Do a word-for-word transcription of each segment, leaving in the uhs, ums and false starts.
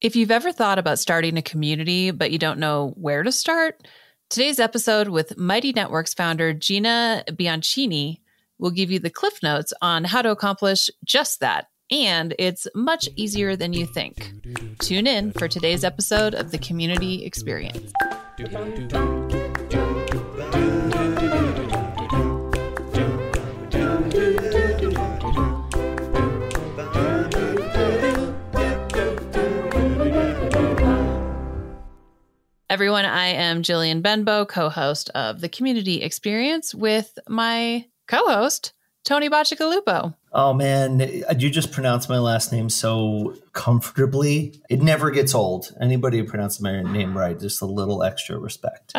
If you've ever thought about starting a community, but you don't know where to start, today's episode with Mighty Networks founder Gina Bianchini will give you the Cliff Notes on how to accomplish just that. And it's much easier than you think. Tune in for today's episode of the Community Experience. Everyone, I am Jillian Benbow, co-host of The Community Experience with my co-host, Tony Bacigalupo. Oh, man, you just pronounced my last name so comfortably. It never gets old. Anybody who pronounces my name right, just a little extra respect.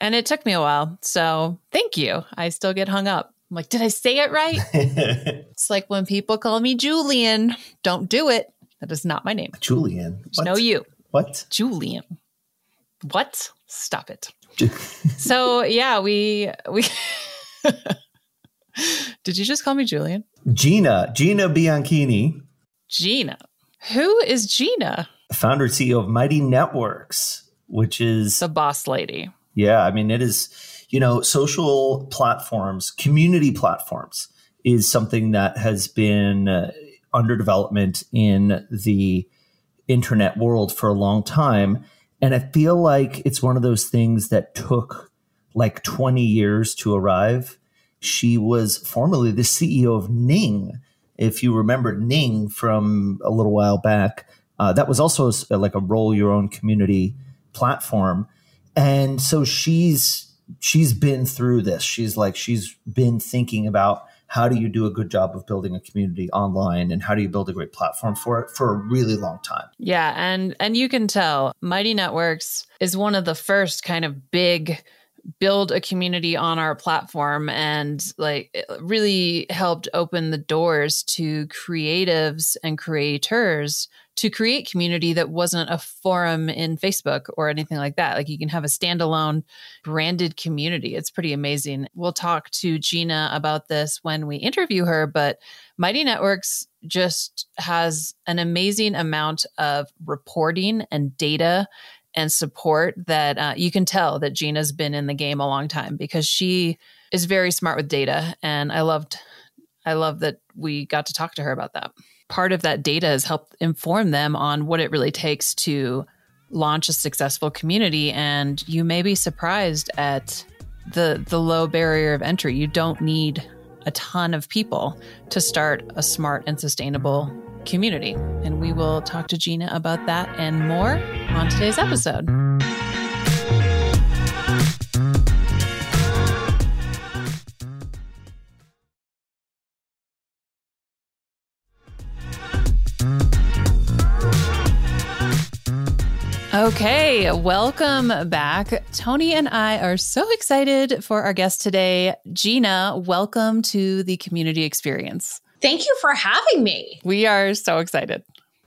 And it took me a while, so thank you. I still get hung up. I'm like, did I say it right? It's like when people call me Julian. Don't do it. That is not my name. Julian. What? No, you. What? Julian. What? Stop it. So yeah, we, we, did you just call me Julian? Gina, Gina Bianchini. Gina. Who is Gina? Founder and C E O of Mighty Networks, which is the boss lady. Yeah. I mean, it is, you know, social platforms, community platforms is something that has been uh, under development in the internet world for a long time. And I feel like it's one of those things that took like twenty years to arrive. She was formerly the C E O of Ning. If you remember Ning from a little while back, uh, that was also a, like a roll your own community platform. And so she's she's been through this. She's like she's been thinking about how do you do a good job of building a community online and how do you build a great platform for it for a really long time? Yeah. And and you can tell Mighty Networks is one of the first kind of big build a community on our platform and like it really helped open the doors to creatives and creators to create community that wasn't a forum in Facebook or anything like that. Like you can have a standalone branded community. It's pretty amazing. We'll talk to Gina about this when we interview her, but Mighty Networks just has an amazing amount of reporting and data and support that uh, you can tell that Gina's been in the game a long time because she is very smart with data. And I loved, I love that we got to talk to her about that. Part of that data has helped inform them on what it really takes to launch a successful community. And you may be surprised at the the low barrier of entry. You don't need a ton of people to start a smart and sustainable community. And we will talk to Gina about that and more on today's episode. Okay, welcome back. Tony and I are so excited for our guest today. Gina, welcome to the Community Experience. Thank you for having me. We are so excited.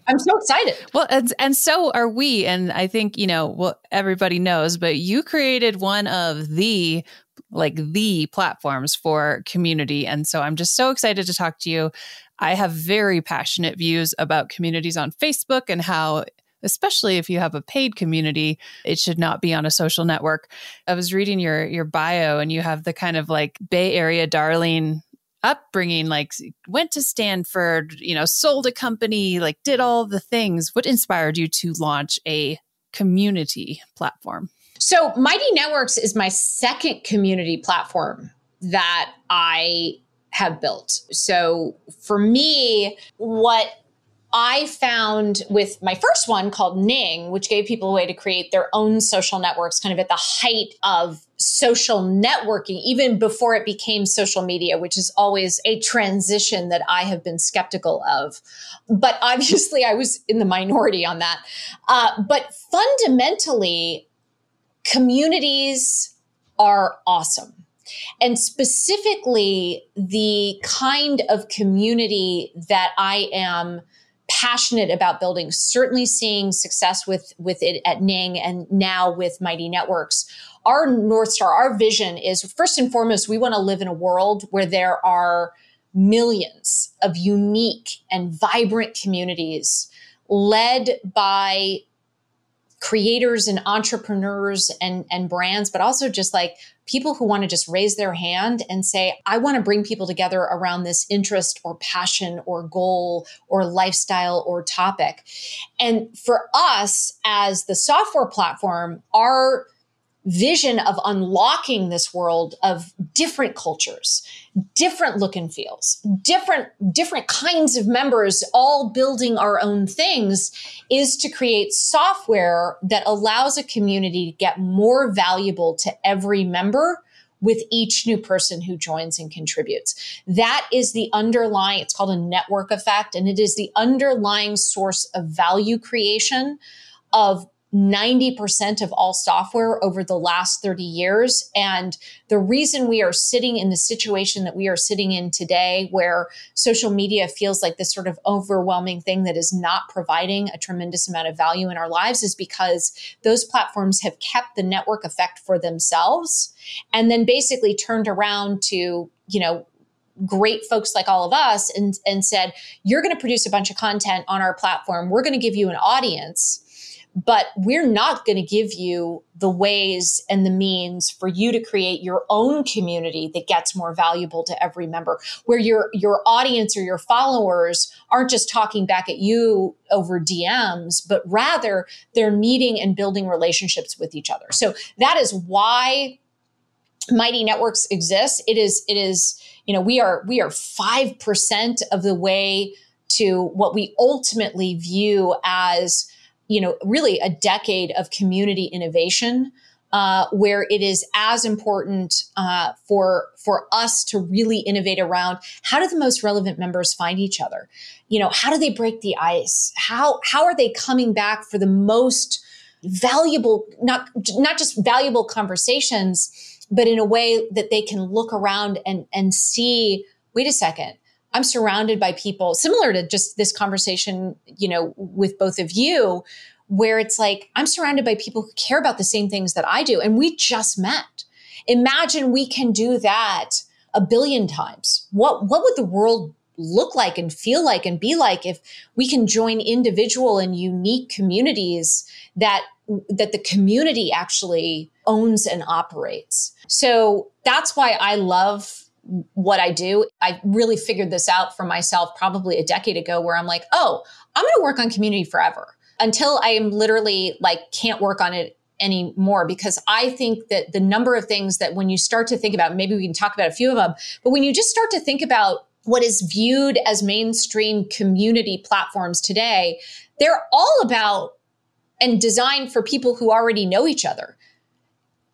I'm so excited. Well, and, and so are we. And I think, you know, well, everybody knows, but you created one of the, like the platforms for community. And so I'm just so excited to talk to you. I have very passionate views about communities on Facebook and how, especially if you have a paid community, it should not be on a social network. I was reading your your bio and you have the kind of like Bay Area darling upbringing, like went to Stanford, you know, sold a company, like did all the things. What inspired you to launch a community platform? So Mighty Networks is my second community platform that I have built. So for me, what I found with my first one called Ning, which gave people a way to create their own social networks kind of at the height of social networking, even before it became social media, which is always a transition that I have been skeptical of. But obviously I was in the minority on that. Uh, but fundamentally, communities are awesome. And specifically, the kind of community that I am passionate about building, certainly seeing success with, with it at Ning and now with Mighty Networks. Our North Star, our vision is, first and foremost, we want to live in a world where there are millions of unique and vibrant communities led by creators and entrepreneurs and, and brands, but also just like people who want to just raise their hand and say, I want to bring people together around this interest or passion or goal or lifestyle or topic. And for us as the software platform, our vision of unlocking this world of different cultures, different look and feels, different, different kinds of members, all building our own things, is to create software that allows a community to get more valuable to every member with each new person who joins and contributes. That is the underlying, it's called a network effect, and it is the underlying source of value creation of ninety percent of all software over the last thirty years. And the reason we are sitting in the situation that we are sitting in today, where social media feels like this sort of overwhelming thing that is not providing a tremendous amount of value in our lives, is because those platforms have kept the network effect for themselves and then basically turned around to, you know, great folks like all of us and, and said, you're going to produce a bunch of content on our platform. We're going to give you an audience, but we're not going to give you the ways and the means for you to create your own community that gets more valuable to every member, where your your audience or your followers aren't just talking back at you over D Ms, but rather they're meeting and building relationships with each other. So that is why Mighty Networks exists. It is, it is, you know, we are we are five percent of the way to what we ultimately view as, you know, really a decade of community innovation, uh, where it is as important uh, for for us to really innovate around how do the most relevant members find each other? You know, how do they break the ice? How how are they coming back for the most valuable, not not just valuable conversations, but in a way that they can look around and and see, wait a second, I'm surrounded by people similar to just this conversation, you know, with both of you, where it's like, I'm surrounded by people who care about the same things that I do. And we just met. Imagine we can do that a billion times. What, what would the world look like and feel like and be like if we can join individual and unique communities that, that the community actually owns and operates? So that's why I love what I do. I really figured this out for myself probably a decade ago, where I'm like, oh, I'm going to work on community forever until I am literally like, can't work on it anymore. Because I think that the number of things that when you start to think about, maybe we can talk about a few of them, but when you just start to think about what is viewed as mainstream community platforms today, they're all about and designed for people who already know each other.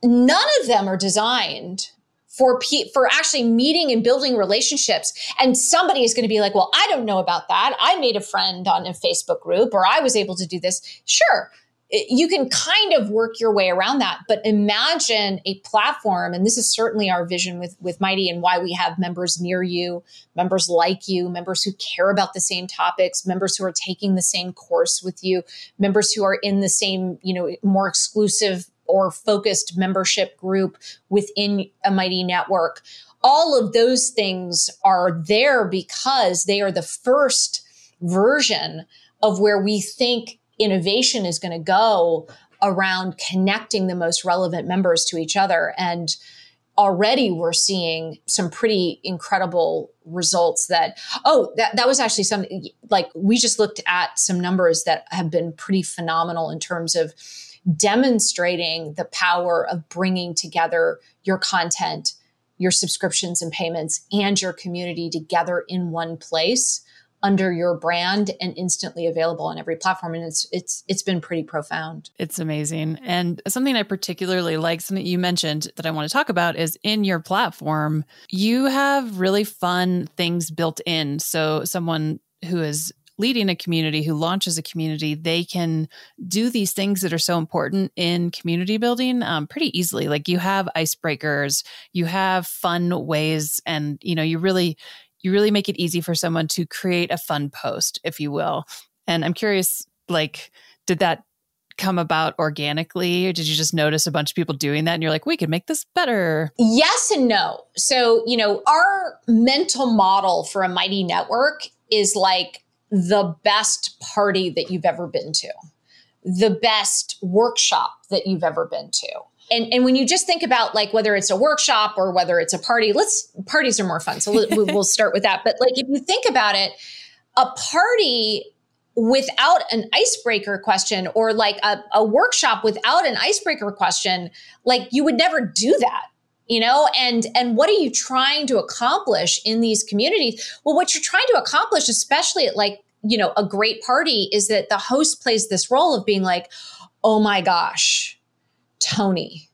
None of them are designed for pe- for actually meeting and building relationships. And somebody is going to be like, well, I don't know about that. I made a friend on a Facebook group, or I was able to do this. Sure, you can kind of work your way around that, but imagine a platform. And this is certainly our vision with, with Mighty, and why we have members near you, members like you, members who care about the same topics, members who are taking the same course with you, members who are in the same, you know, more exclusive or focused membership group within a Mighty network. All of those things are there because they are the first version of where we think innovation is going to go around connecting the most relevant members to each other. And already we're seeing some pretty incredible results that, oh, that, that was actually something, like, we just looked at some numbers that have been pretty phenomenal in terms of demonstrating the power of bringing together your content, your subscriptions and payments, and your community together in one place under your brand and instantly available on every platform. And it's it's it's been pretty profound. It's amazing. And something I particularly like, something you mentioned that I want to talk about, is in your platform, you have really fun things built in. So someone who is leading a community, who launches a community, they can do these things that are so important in community building um, pretty easily. Like, you have icebreakers, you have fun ways, and you know, you really, you really make it easy for someone to create a fun post, if you will. And I'm curious, like, did that come about organically, or did you just notice a bunch of people doing that and you're like, we could make this better? Yes and no. So, you know, our mental model for a Mighty network is like the best party that you've ever been to, the best workshop that you've ever been to. And and when you just think about, like, whether it's a workshop or whether it's a party, let's parties are more fun. So we'll start with that. But, like, if you think about it, a party without an icebreaker question, or like a, a workshop without an icebreaker question, like, you would never do that. You know, and and what are you trying to accomplish in these communities? Well, what you're trying to accomplish, especially at, like, you know, a great party, is that the host plays this role of being like, oh my gosh, Tony,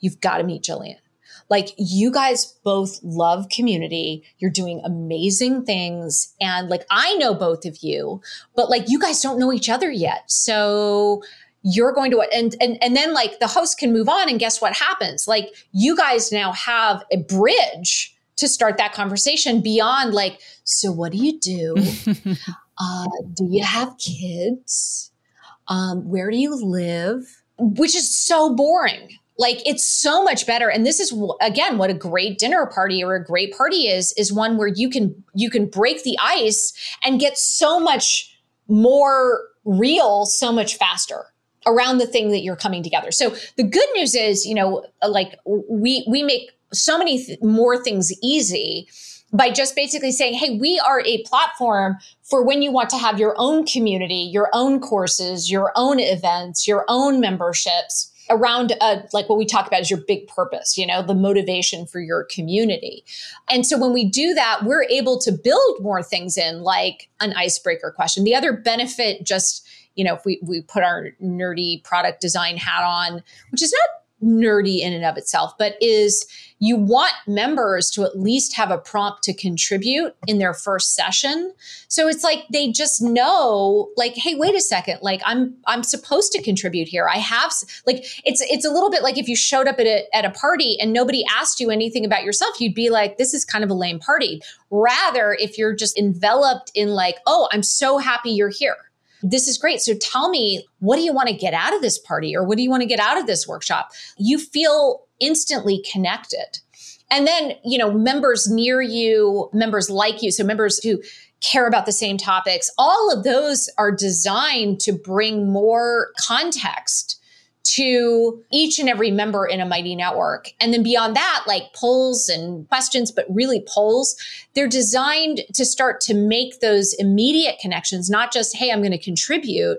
you've got to meet Jillian. Like, you guys both love community. You're doing amazing things. And, like, I know both of you, but, like, you guys don't know each other yet. So you're going to, and, and, and then, like, the host can move on, and guess what happens? Like, you guys now have a bridge to start that conversation beyond, like, so what do you do? uh, do you have kids? Um, where do you live? Which is so boring. Like, it's so much better. And this is, again, what a great dinner party or a great party is, is one where you can, you can break the ice and get so much more real, so much faster around the thing that you're coming together. So the good news is, you know, like, we, we make so many th- more things easy by just basically saying, hey, we are a platform for when you want to have your own community, your own courses, your own events, your own memberships around, a, like, what we talk about is your big purpose, you know, the motivation for your community. And so when we do that, we're able to build more things in, like an icebreaker question. The other benefit, just, you know, if we, we put our nerdy product design hat on, which is not nerdy in and of itself, but is you want members to at least have a prompt to contribute in their first session. So it's like, they just know, like, hey, wait a second, like, I'm, I'm supposed to contribute here. I have, like, it's, it's a little bit like if you showed up at a, at a party and nobody asked you anything about yourself, you'd be like, this is kind of a lame party. Rather, if you're just enveloped in, like, oh, I'm so happy you're here. This is great. So tell me, what do you want to get out of this party? Or what do you want to get out of this workshop? You feel instantly connected. And then, you know, members near you, members like you, so members who care about the same topics, all of those are designed to bring more context to each and every member in a Mighty network. And then beyond that, like, polls and questions, but really polls, they're designed to start to make those immediate connections, not just, hey, I'm going to contribute.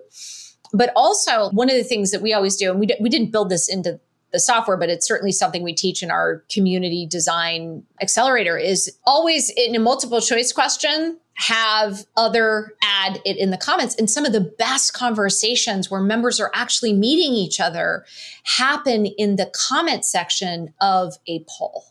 But also, one of the things that we always do, and we, d- we didn't build this into the software, but it's certainly something we teach in our Community Design Accelerator, is always in a multiple choice question, have other add it in the comments. And some of the best conversations where members are actually meeting each other happen in the comment section of a poll.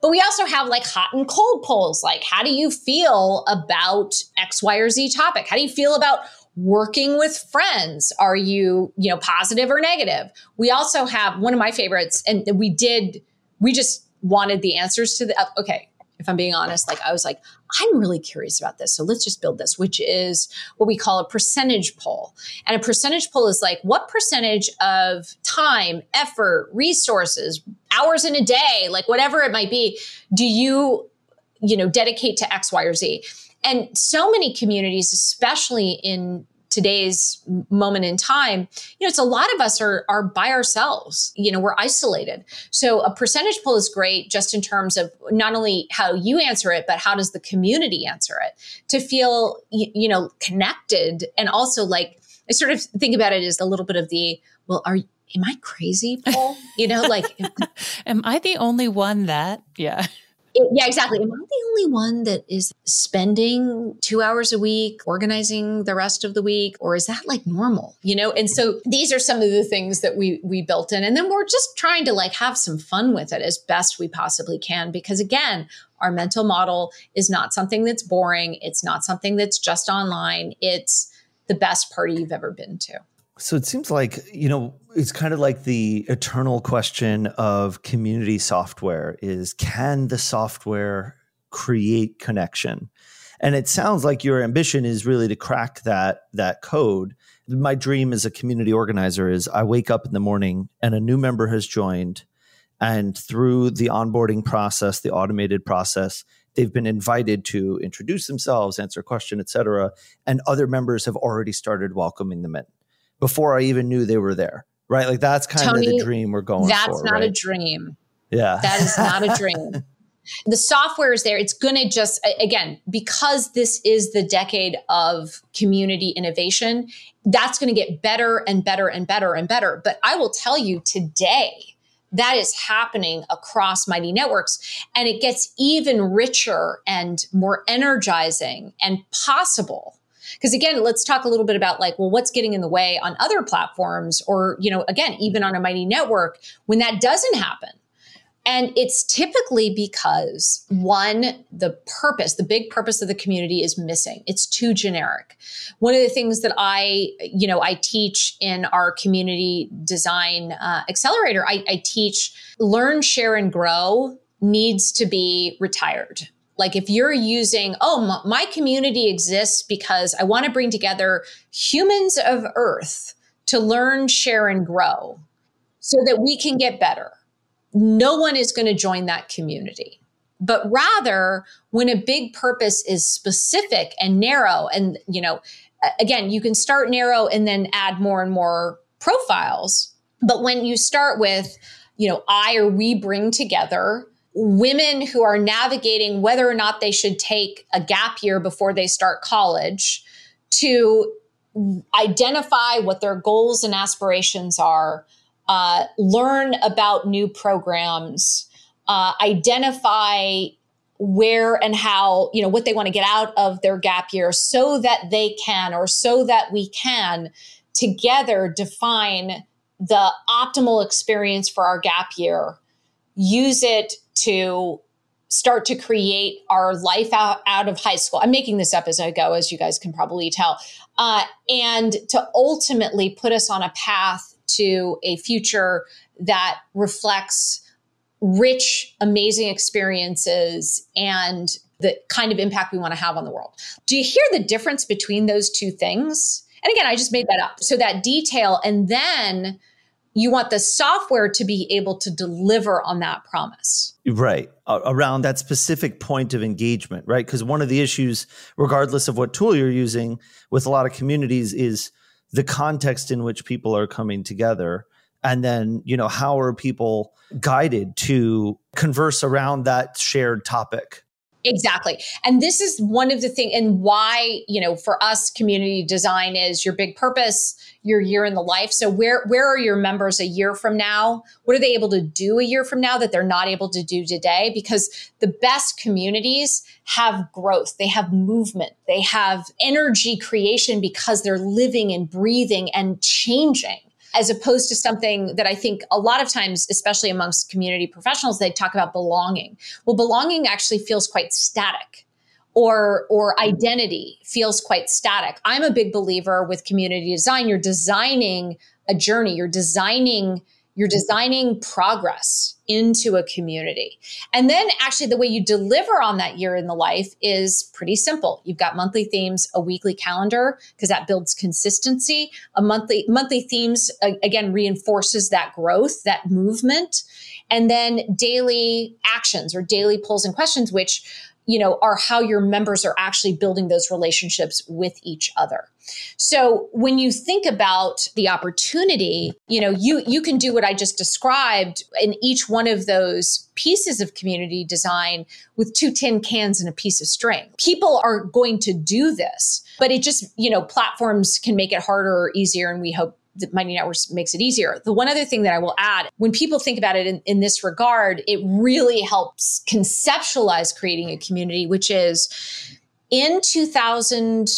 But we also have, like, hot and cold polls, like, how do you feel about X, Y, or Z topic? How do you feel about working with friends. Are you, you know, positive or negative? We also have one of my favorites, and we did, we just wanted the answers to the, okay, if I'm being honest, like I was like, I'm really curious about this. So let's just build this, which is what we call a percentage poll. And a percentage poll is like, what percentage of time, effort, resources, hours in a day, like whatever it might be, do you, you know, dedicate to X, Y, or Z? And so many communities, especially in today's moment in time, you know, it's a lot of us are, are by ourselves, you know, we're isolated. So a percentage poll is great just in terms of not only how you answer it, but how does the community answer it to feel, you, you know, connected. And also like, I sort of think about it as a little bit of the, well, are am I crazy poll? You know, like, am I the only one that, yeah. It, yeah, exactly. Am I the only one that is spending two hours a week organizing the rest of the week? Or is that like normal, you know? And so these are some of the things that we we built in. And then we're just trying to like have some fun with it as best we possibly can. Because again, our mental model is not something that's boring. It's not something that's just online. It's the best party you've ever been to. So it seems like, you know, it's kind of like the eternal question of community software is, can the software create connection? And it sounds like your ambition is really to crack that, that code. My dream as a community organizer is I wake up in the morning and a new member has joined, and through the onboarding process, the automated process, they've been invited to introduce themselves, answer a question, et cetera. And other members have already started welcoming them in before I even knew they were there, right? Like that's kind Tony, of the dream we're going that's for, That's not right? a dream. Yeah. That is not a dream. The software is there. It's going to just, again, because this is the decade of community innovation, that's going to get better and better and better and better. But I will tell you today, that is happening across Mighty Networks, and it gets even richer and more energizing and possible. Because again, let's talk a little bit about like, well, what's getting in the way on other platforms or, you know, again, even on a Mighty Network when that doesn't happen. And it's typically because one, the purpose, the big purpose of the community is missing. It's too generic. One of the things that I, you know, I teach in our community design uh, accelerator, I, I teach learn, share, and grow needs to be retired. Like if you're using, oh, my community exists because I want to bring together humans of Earth to learn, share, and grow so that we can get better. No one is going to join that community. But rather, when a big purpose is specific and narrow, and, you know, again, you can start narrow and then add more and more profiles. But when you start with, you know, I or we bring together women who are navigating whether or not they should take a gap year before they start college to identify what their goals and aspirations are, uh, learn about new programs, uh, identify where and how, you know, what they want to get out of their gap year so that they can, or so that we can together define the optimal experience for our gap year, use it to start to create our life out, out of high school. I'm making this up as I go, as you guys can probably tell. Uh, and to ultimately put us on a path to a future that reflects rich, amazing experiences and the kind of impact we want to have on the world. Do you hear the difference between those two things? And again, I just made that up. So that detail, and then you want the software to be able to deliver on that promise. Right. Around that specific point of engagement, right? Because one of the issues, regardless of what tool you're using, with a lot of communities is the context in which people are coming together. And then, you know, how are people guided to converse around that shared topic? Exactly. And this is one of the things, and why, you know, for us, community design is your big purpose, your year in the life. So where, where are your members a year from now? What are they able to do a year from now that they're not able to do today? Because the best communities have growth. They have movement. They have energy creation because they're living and breathing and changing, as opposed to something that I think a lot of times, especially amongst community professionals, they talk about belonging. Well, belonging actually feels quite static. or or identity feels quite static. I'm a big believer with community design. You're designing a journey. You're designing you're designing progress into a community. And then actually the way you deliver on that year in the life is pretty simple. You've got monthly themes, a weekly calendar, because that builds consistency. A monthly monthly themes, again, reinforces that growth, that movement. And then daily actions or daily polls and questions, which, you know, are how your members are actually building those relationships with each other. So when you think about the opportunity, you know, you, you can do what I just described in each one of those pieces of community design with two tin cans and a piece of string. People are going to do this, but it just, you know, platforms can make it harder or easier. And we hope that Mighty Networks makes it easier. The one other thing that I will add, when people think about it in, in this regard, it really helps conceptualize creating a community, which is in two thousand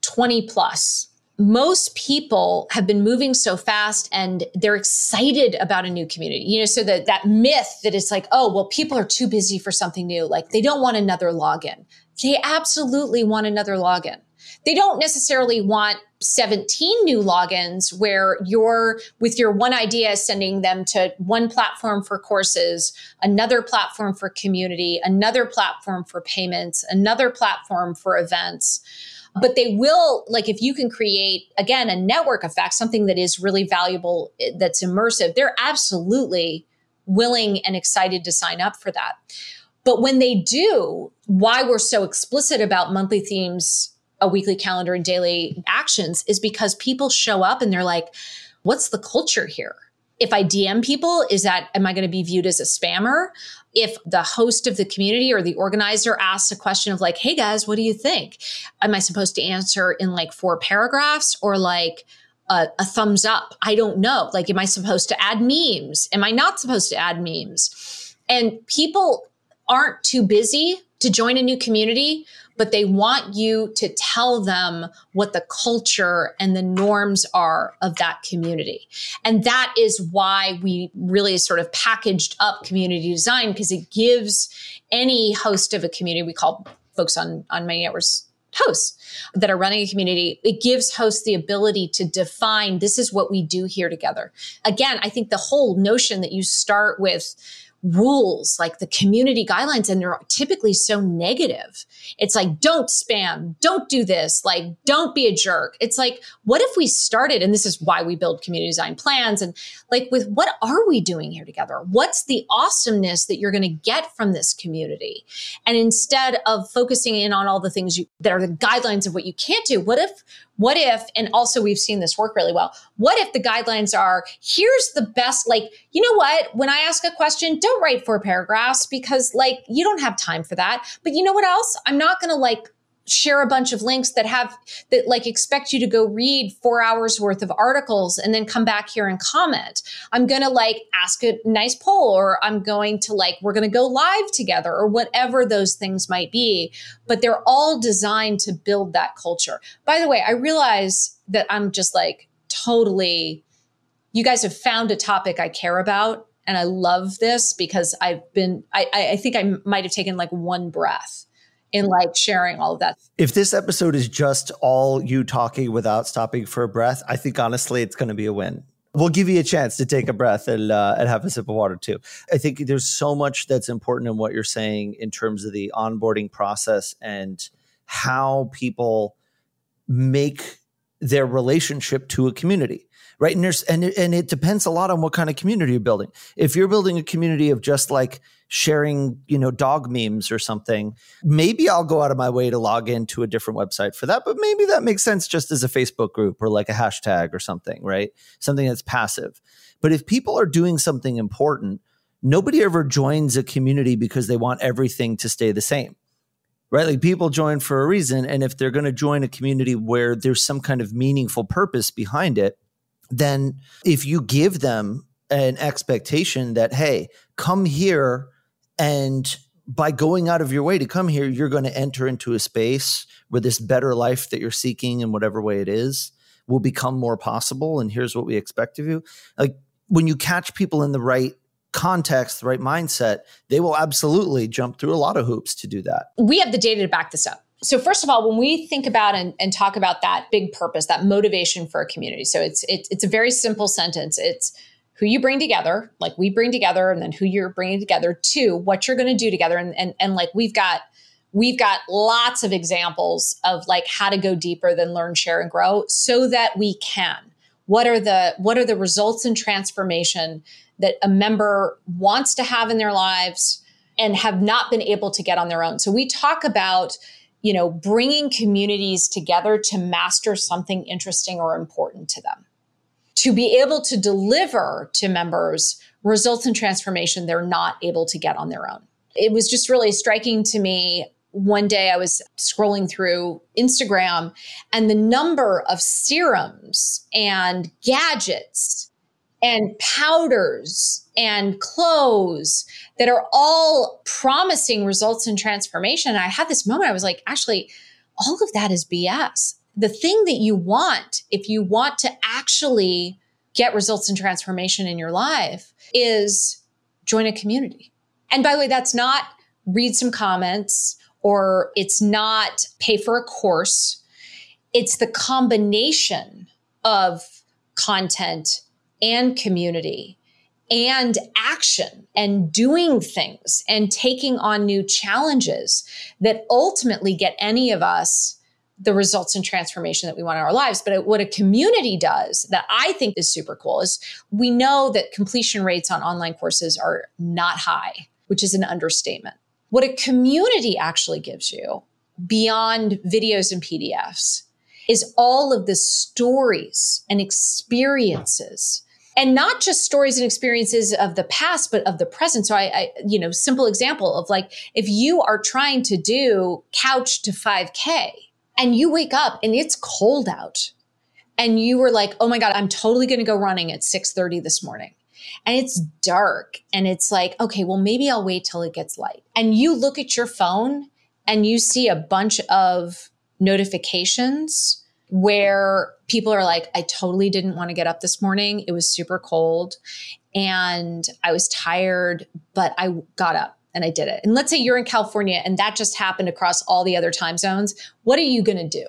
twenty plus, most people have been moving so fast and they're excited about a new community. You know, so that that myth that it's like, oh, well, people are too busy for something new. Like they don't want another login. They absolutely want another login. They don't necessarily want seventeen new logins where you're with your one idea, sending them to one platform for courses, another platform for community, another platform for payments, another platform for events. But they will, like, if you can create, again, a network effect, something that is really valuable, that's immersive, they're absolutely willing and excited to sign up for that. But when they do, why we're so explicit about monthly themes, a weekly calendar, and daily actions is because people show up and they're like, what's the culture here? If I D M people, is that, am I going to be viewed as a spammer? If the host of the community or the organizer asks a question of like, hey guys, what do you think? Am I supposed to answer in like four paragraphs or like a, a thumbs up? I don't know. Like, am I supposed to add memes? Am I not supposed to add memes? And people aren't too busy to join a new community, but they want you to tell them what the culture and the norms are of that community. And that is why we really sort of packaged up community design, because it gives any host of a community, we call folks on, on Mighty Networks hosts that are running a community, it gives hosts the ability to define, this is what we do here together. Again, I think the whole notion that you start with rules, like the community guidelines, and they're typically so negative. It's like, don't spam, don't do this, like, don't be a jerk. It's like, what if we started, and this is why we build community design plans, and like, with what are we doing here together? What's the awesomeness that you're going to get from this community? And instead of focusing in on all the things you, that are the guidelines of what you can't do, what if What if, and also we've seen this work really well, what if the guidelines are, here's the best, like, you know what, when I ask a question, don't write four paragraphs because like, you don't have time for that. But you know what else? I'm not going to like share a bunch of links that have, that like expect you to go read four hours worth of articles and then come back here and comment. I'm going to like ask a nice poll, or I'm going to like, we're going to go live together, or whatever those things might be, but they're all designed to build that culture. By the way, I realize that I'm just like totally, you guys have found a topic I care about. And I love this because I've been, I, I think I might've taken like one breath in like sharing all of that. If this episode is just all you talking without stopping for a breath, I think honestly, it's going to be a win. We'll give you a chance to take a breath and, uh, and have a sip of water too. I think there's so much that's important in what you're saying in terms of the onboarding process and how people make their relationship to a community, right? And there's, and, and it depends a lot on what kind of community you're building. If you're building a community of just like sharing, you know, dog memes or something, maybe I'll go out of my way to log into a different website for that. But maybe that makes sense just as a Facebook group or like a hashtag or something, right? Something that's passive. But if people are doing something important, nobody ever joins a community because they want everything to stay the same, right? Like people join for a reason. And if they're going to join a community where there's some kind of meaningful purpose behind it, then if you give them an expectation that, hey, come here, and by going out of your way to come here, you're going to enter into a space where this better life that you're seeking in whatever way it is will become more possible. And here's what we expect of you. Like when you catch people in the right context, the right mindset, they will absolutely jump through a lot of hoops to do that. We have the data to back this up. So first of all, when we think about and, and talk about that big purpose, that motivation for a community, so it's, it's it's a very simple sentence. It's who you bring together, like we bring together, and then who you're bringing together to, what you're going to do together. And, and, and like we've got We've got lots of examples of like how to go deeper than learn, share, and grow so that we can. What are the what are the results and transformation that a member wants to have in their lives and have not been able to get on their own? So we talk about, you know, bringing communities together to master something interesting or important to them, to be able to deliver to members results and transformation they're not able to get on their own. It was just really striking to me. One day I was scrolling through Instagram and the number of serums and gadgets and powders and clothes that are all promising results and transformation. And I had this moment, I was like, actually, all of that is B S. The thing that you want, if you want to actually get results and transformation in your life, is join a community. And by the way, that's not read some comments, or it's not pay for a course. It's the combination of content and community and action and doing things and taking on new challenges that ultimately get any of us the results and transformation that we want in our lives. But what a community does that I think is super cool is we know that completion rates on online courses are not high, which is an understatement. What a community actually gives you beyond videos and P D Fs is all of the stories and experiences, and not just stories and experiences of the past, but of the present. So I, I, you know, simple example of like, if you are trying to do couch to five K and you wake up and it's cold out and you were like, oh my God, I'm totally going to go running at six thirty this morning. And it's dark and it's like, okay, well, maybe I'll wait till it gets light. And you look at your phone and you see a bunch of notifications where people are like, I totally didn't want to get up this morning. It was super cold and I was tired, but I got up and I did it. And let's say you're in California and that just happened across all the other time zones. What are you going to do?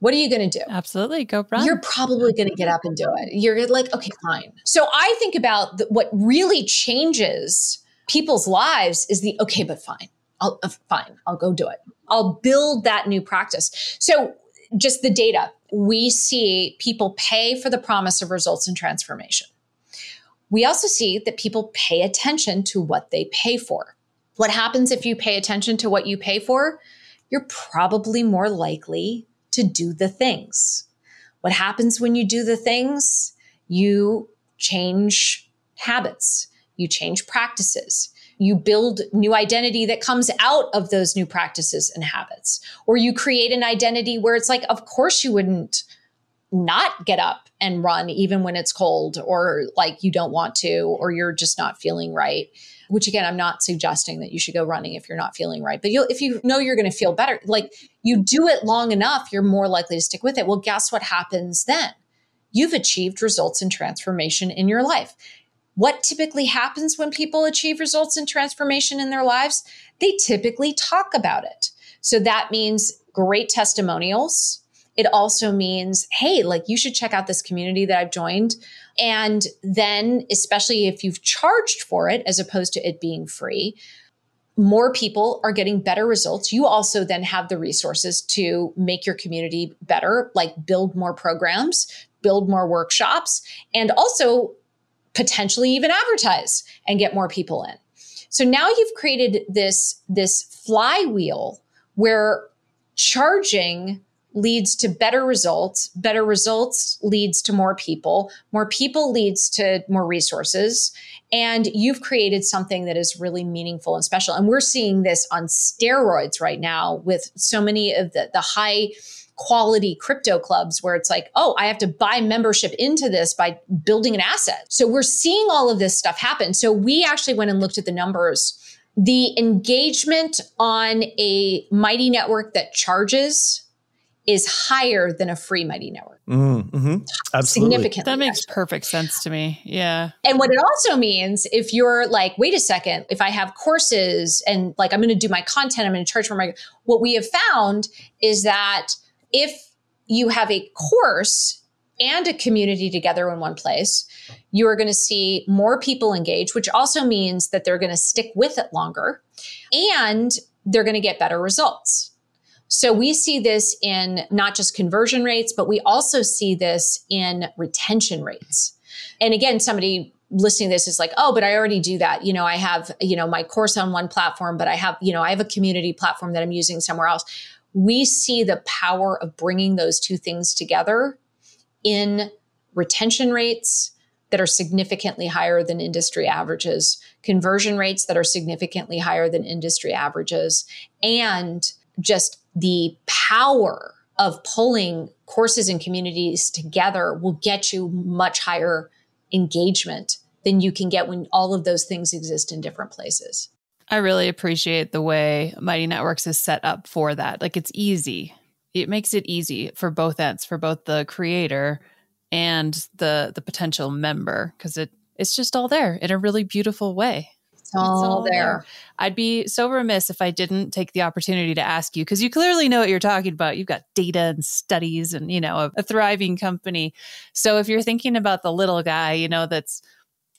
What are you going to do? Absolutely. Go run. You're probably going to get up and do it. You're like, okay, fine. So I think about the, what really changes people's lives is the, okay, but fine, I'll uh, fine. I'll go do it. I'll build that new practice. So just the data, we see people pay for the promise of results and transformation. We also see that people pay attention to what they pay for. What happens if you pay attention to what you pay for? You're probably more likely to do the things. What happens when you do the things? You change habits, you change practices, you build new identity that comes out of those new practices and habits, or you create an identity where it's like, of course you wouldn't not get up and run even when it's cold, or like you don't want to, or you're just not feeling right. Which again, I'm not suggesting that you should go running if you're not feeling right. But you'll, if you know you're going to feel better, like you do it long enough, you're more likely to stick with it. Well, guess what happens then? You've achieved results and transformation in your life. What typically happens when people achieve results and transformation in their lives? They typically talk about it. So that means great testimonials. It also means, hey, like you should check out this community that I've joined. And then, especially if you've charged for it, as opposed to it being free, more people are getting better results. You also then have the resources to make your community better, like build more programs, build more workshops, and also potentially even advertise and get more people in. So now you've created this, this flywheel where charging leads to better results. Better results leads to more people. More people leads to more resources. And you've created something that is really meaningful and special. And we're seeing this on steroids right now with so many of the, the high quality crypto clubs where it's like, oh, I have to buy membership into this by building an asset. So we're seeing all of this stuff happen. So we actually went and looked at the numbers. The engagement on a Mighty network that charges is higher than a free Mighty Network. Mm-hmm. Absolutely. Significantly. That makes actually. perfect sense to me. Yeah. And what it also means, if you're like, wait a second, if I have courses and like, I'm going to do my content, I'm going to charge for my, what we have found is that if you have a course and a community together in one place, you are going to see more people engage, which also means that they're going to stick with it longer and they're going to get better results. So we see this in not just conversion rates, but we also see this in retention rates. And again, somebody listening to this is like, oh, but I already do that. You know, I have, you know, my course on one platform, but I have, you know, I have a community platform that I'm using somewhere else. We see the power of bringing those two things together in retention rates that are significantly higher than industry averages, conversion rates that are significantly higher than industry averages, and just the power of pulling courses and communities together will get you much higher engagement than you can get when all of those things exist in different places. I really appreciate the way Mighty Networks is set up for that. Like, it's easy. It makes it easy for both ends, for both the creator and the the potential member, because it it's just all there in a really beautiful way. It's all there. there. I'd be so remiss if I didn't take the opportunity to ask you, because you clearly know what you're talking about. You've got data and studies and, you know, a, a thriving company. So if you're thinking about the little guy, you know, that's,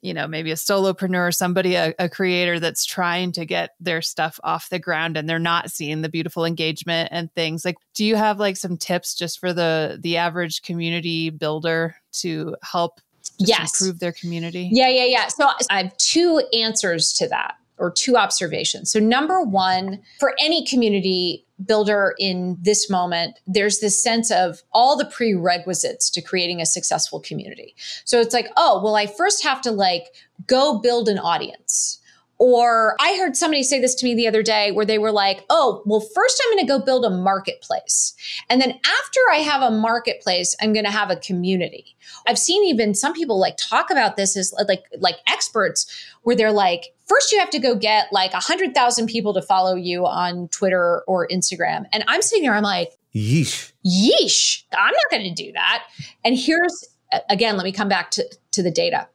you know, maybe a solopreneur, somebody, a, a creator that's trying to get their stuff off the ground and they're not seeing the beautiful engagement and things, like, do you have like some tips just for the the average community builder to help Just yes. improve their community? Yeah, yeah, yeah. So I have two answers to that, or two observations. So number one, for any community builder in this moment, there's this sense of all the prerequisites to creating a successful community. So it's like, oh, well, I first have to like go build an audience. Or I heard somebody say this to me the other day where they were like, oh, well, first I'm going to go build a marketplace. And then after I have a marketplace, I'm going to have a community. I've seen even some people like talk about this as like, like experts where they're like, first you have to go get like one hundred thousand people to follow you on Twitter or Instagram. And I'm sitting there, I'm like, yeesh, yeesh, I'm not going to do that. And here's, again, let me come back to, to the data.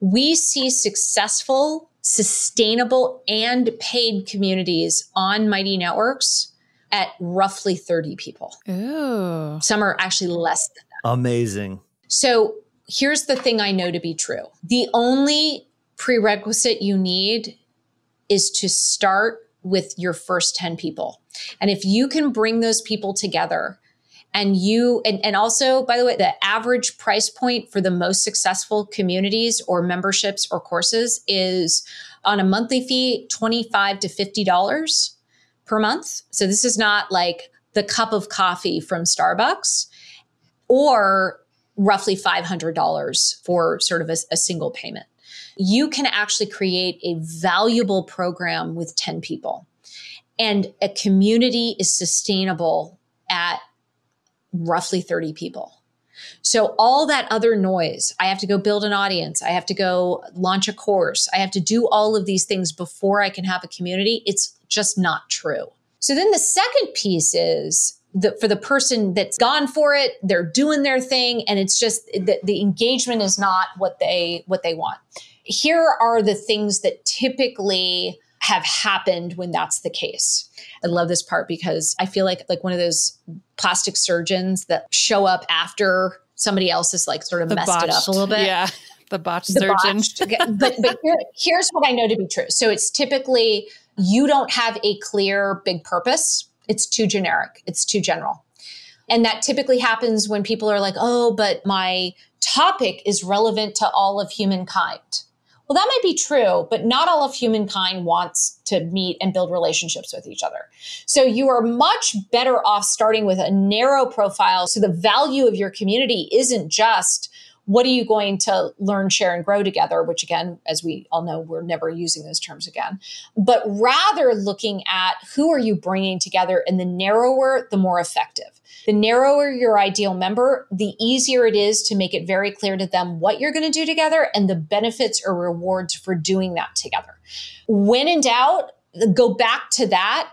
We see successful, sustainable and paid communities on Mighty Networks at roughly thirty people. Ooh. Some are actually less than that. Amazing. So here's the thing I know to be true. The only prerequisite you need is to start with your first ten people. And if you can bring those people together, and you, and, and also, by the way, the average price point for the most successful communities or memberships or courses is on a monthly fee, twenty-five dollars to fifty dollars per month. So this is not like the cup of coffee from Starbucks, or roughly five hundred dollars for sort of a, a single payment. You can actually create a valuable program with ten people, and a community is sustainable at roughly thirty people. So all that other noise, I have to go build an audience, I have to go launch a course, I have to do all of these things before I can have a community, it's just not true. So then the second piece is that for the person that's gone for it, they're doing their thing, and it's just the, the engagement is not what they what they want. Here are the things that typically have happened when that's the case. I love this part because I feel like like one of those plastic surgeons that show up after somebody else is like sort of the messed botched, it up a little bit. Yeah, the botched the surgeon. Botched. Okay. But, but here, here's what I know to be true. So it's typically you don't have a clear big purpose. It's too generic. It's too general. And that typically happens when people are like, oh, but my topic is relevant to all of humankind. Well, that might be true, but not all of humankind wants to meet and build relationships with each other. So you are much better off starting with a narrow profile. So the value of your community isn't just what are you going to learn, share, and grow together, which again, as we all know, we're never using those terms again, but rather looking at who are you bringing together, and the narrower, the more effective. The narrower your ideal member, the easier it is to make it very clear to them what you're going to do together and the benefits or rewards for doing that together. When in doubt, go back to that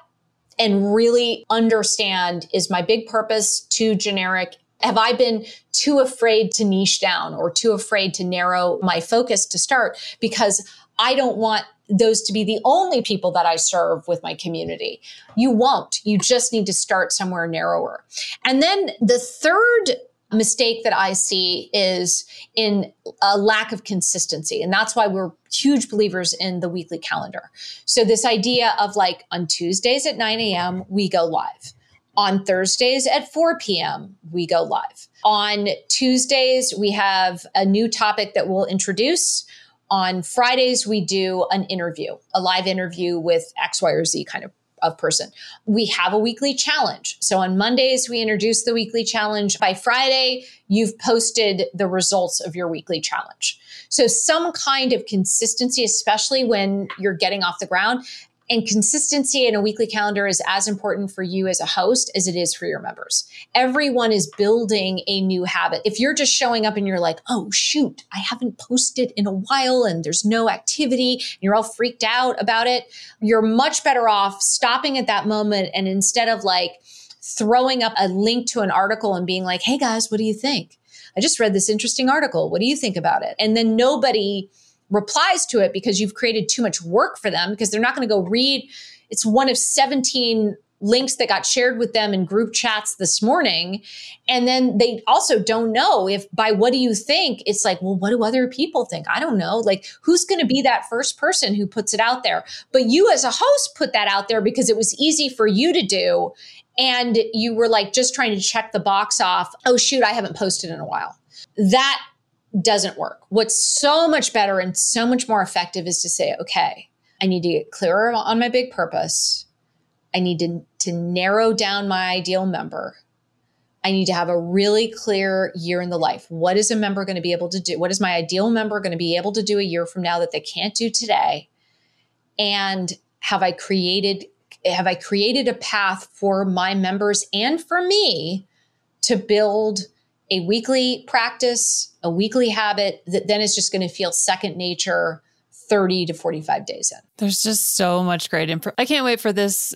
and really understand, is my big purpose too generic? Have I been too afraid to niche down or too afraid to narrow my focus to start? Because I don't want those to be the only people that I serve with my community. You won't. You just need to start somewhere narrower. And then the third mistake that I see is in a lack of consistency. And that's why we're huge believers in the weekly calendar. So this idea of like on Tuesdays at nine a.m., we go live. On Thursdays at four p.m., we go live. On Tuesdays, we have a new topic that we'll introduce. On Fridays, we do an interview, a live interview with X, Y, or Z kind of of person. We have a weekly challenge. So on Mondays, we introduce the weekly challenge. By Friday, you've posted the results of your weekly challenge. So some kind of consistency, especially when you're getting off the ground. And consistency in a weekly calendar is as important for you as a host as it is for your members. Everyone is building a new habit. If you're just showing up and you're like, oh, shoot, I haven't posted in a while and there's no activity, and you're all freaked out about it, you're much better off stopping at that moment. And instead of like throwing up a link to an article and being like, hey, guys, what do you think? I just read this interesting article. What do you think about it? And then nobody replies to it because you've created too much work for them, because they're not going to go read. It's one of seventeen links that got shared with them in group chats this morning. And then they also don't know if by what do you think, it's like, well, what do other people think? I don't know. Like, who's going to be that first person who puts it out there? But you as a host put that out there because it was easy for you to do. And you were like just trying to check the box off. Oh, shoot, I haven't posted in a while. That doesn't work. What's so much better and so much more effective is to say, okay, I need to get clearer on my big purpose. I need to, to narrow down my ideal member. I need to have a really clear year in the life. What is a member going to be able to do? What is my ideal member going to be able to do a year from now that they can't do today? And have I created, have I created a path for my members and for me to build a weekly practice, a weekly habit that then is just going to feel second nature thirty to forty-five days in. There's just so much great info. I can't wait for this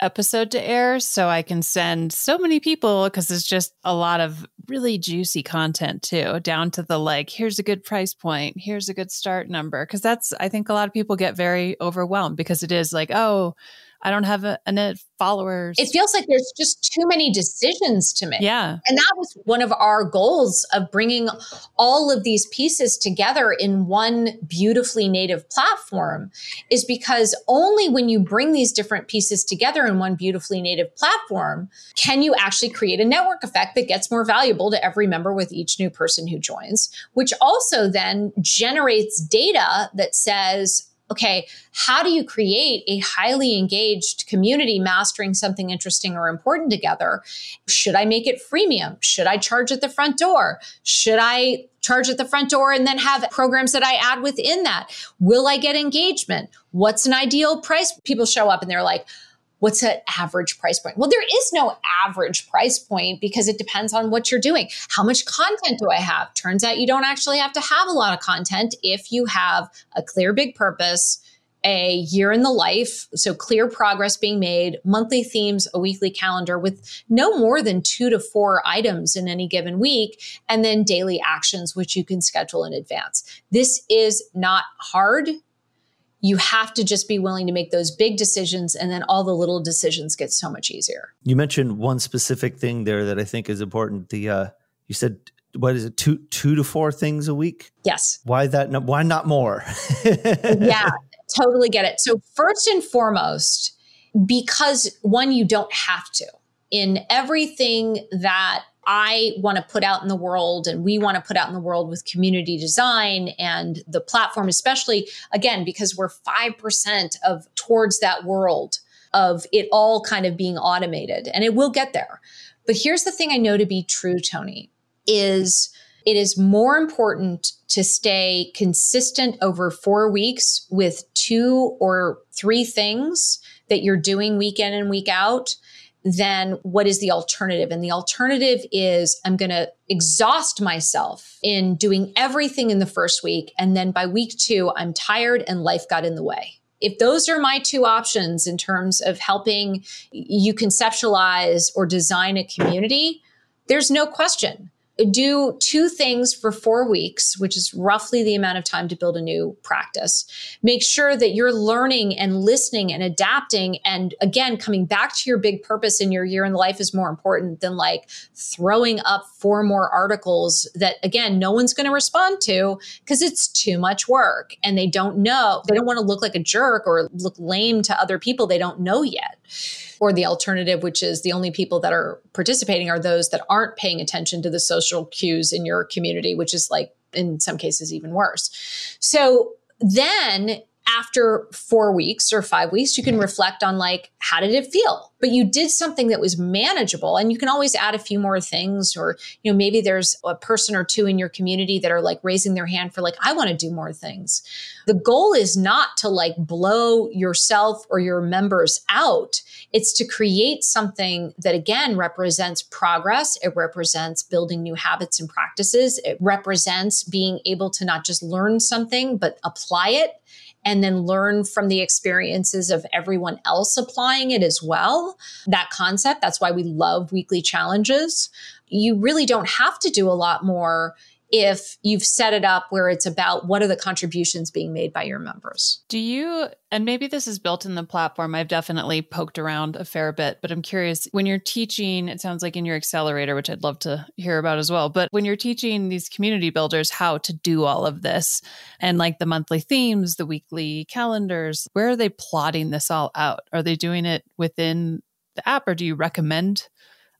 episode to air so I can send so many people, because it's just a lot of really juicy content too, down to the like, here's a good price point, here's a good start number. Because that's, I think a lot of people get very overwhelmed because it is like, oh, I don't have enough followers. It feels like there's just too many decisions to make. Yeah. And that was one of our goals of bringing all of these pieces together in one beautifully native platform, is because only when you bring these different pieces together in one beautifully native platform can you actually create a network effect that gets more valuable to every member with each new person who joins, which also then generates data that says, okay, how do you create a highly engaged community mastering something interesting or important together? Should I make it freemium? Should I charge at the front door? Should I charge at the front door and then have programs that I add within that? Will I get engagement? What's an ideal price? People show up and they're like, what's an average price point? Well, there is no average price point because it depends on what you're doing. How much content do I have? Turns out you don't actually have to have a lot of content if you have a clear big purpose, a year in the life, so clear progress being made, monthly themes, a weekly calendar with no more than two to four items in any given week, and then daily actions, which you can schedule in advance. This is not hard. You have to just be willing to make those big decisions, and then all the little decisions get so much easier. You mentioned one specific thing there that I think is important. The uh, you said, what is it, two two to four things a week? Yes. Why that? No, why not more? Yeah, totally get it. So first and foremost, because one, you don't have to. In everything that I want to put out in the world and we want to put out in the world with community design and the platform, especially, again, because we're five percent of towards that world of it all kind of being automated, and it will get there. But here's the thing I know to be true, Tony, is it is more important to stay consistent over four weeks with two or three things that you're doing week in and week out then what is the alternative? And the alternative is I'm going to exhaust myself in doing everything in the first week. And then by week two, I'm tired and life got in the way. If those are my two options in terms of helping you conceptualize or design a community, there's no question. Do two things for four weeks, which is roughly the amount of time to build a new practice. Make sure that you're learning and listening and adapting. And again, coming back to your big purpose in your year in life is more important than like throwing up four more articles that, again, no one's going to respond to because it's too much work and they don't know. They don't want to look like a jerk or look lame to other people they don't know yet. Or the alternative, which is the only people that are participating are those that aren't paying attention to the social cues in your community, which is like, in some cases, even worse. So then after four weeks or five weeks, you can reflect on like, how did it feel? But you did something that was manageable, and you can always add a few more things, or, you know, maybe there's a person or two in your community that are like raising their hand for like, I want to do more things. The goal is not to like blow yourself or your members out. It's to create something that, again, represents progress. It represents building new habits and practices. It represents being able to not just learn something, but apply it, and then learn from the experiences of everyone else applying it as well. That concept, that's why we love weekly challenges. You really don't have to do a lot more if you've set it up where it's about what are the contributions being made by your members. Do you, and maybe this is built in the platform, I've definitely poked around a fair bit, but I'm curious, when you're teaching, it sounds like in your accelerator, which I'd love to hear about as well, but when you're teaching these community builders how to do all of this and like the monthly themes, the weekly calendars, where are they plotting this all out? Are they doing it within the app, or do you recommend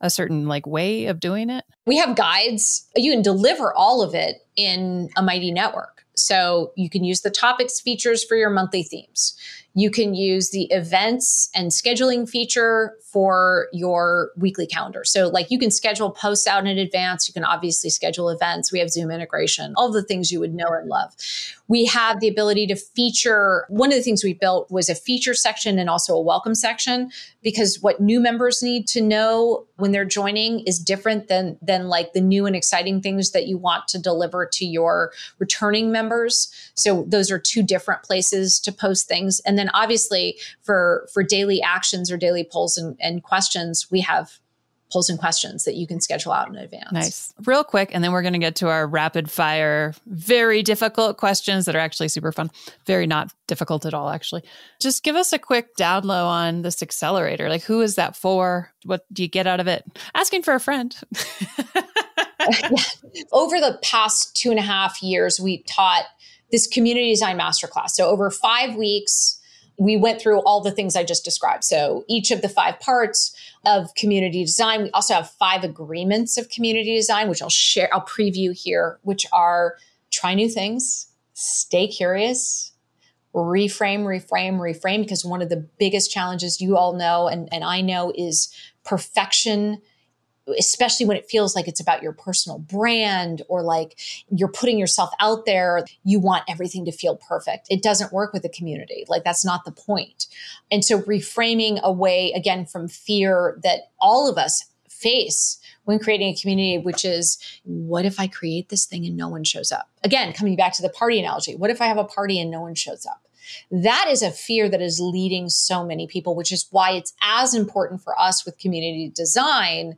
a certain like way of doing it? We have guides. You can deliver all of it in a Mighty Network. So you can use the topics features for your monthly themes. You can use the events and scheduling feature for your weekly calendar. So like you can schedule posts out in advance. You can obviously schedule events. We have Zoom integration, all the things you would know and love. We have the ability to feature. One of the things we built was a feature section and also a welcome section, because what new members need to know when they're joining is different than, than like the new and exciting things that you want to deliver to your returning members. So those are two different places to post things. And then obviously for, for daily actions or daily polls and, and questions, we have polls and questions that you can schedule out in advance. Nice. Real quick, and then we're going to get to our rapid fire, very difficult questions that are actually super fun. Very not difficult at all, actually. Just give us a quick down low on this accelerator. Like, who is that for? What do you get out of it? Asking for a friend. Over the past two and a half years, we taught this community design masterclass. So over five weeks, we went through all the things I just described. So each of the five parts of community design. We also have five agreements of community design, which I'll share, I'll preview here, which are try new things, stay curious, reframe, reframe, reframe, because one of the biggest challenges you all know and, and I know is perfection, especially when it feels like it's about your personal brand or like you're putting yourself out there. You want everything to feel perfect. It doesn't work with the community. Like that's not the point. And so reframing away again from fear that all of us face when creating a community, which is, what if I create this thing and no one shows up? Again, coming back to the party analogy, what if I have a party and no one shows up? That is a fear that is leading so many people, which is why it's as important for us with community design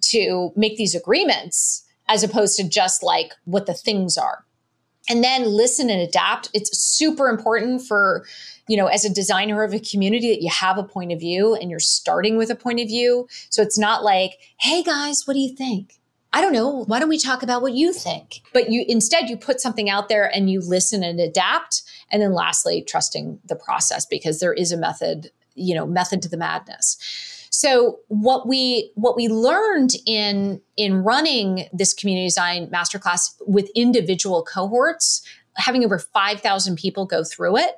to make these agreements as opposed to just like what the things are. And then listen and adapt. It's super important for, you know, as a designer of a community that you have a point of view and you're starting with a point of view. So it's not like, hey guys, what do you think? I don't know. Why don't we talk about what you think? But you instead you put something out there and you listen and adapt. And then lastly, trusting the process, because there is a method, you know, method to the madness. So what we what we learned in in running this community design masterclass with individual cohorts, having over five thousand people go through it,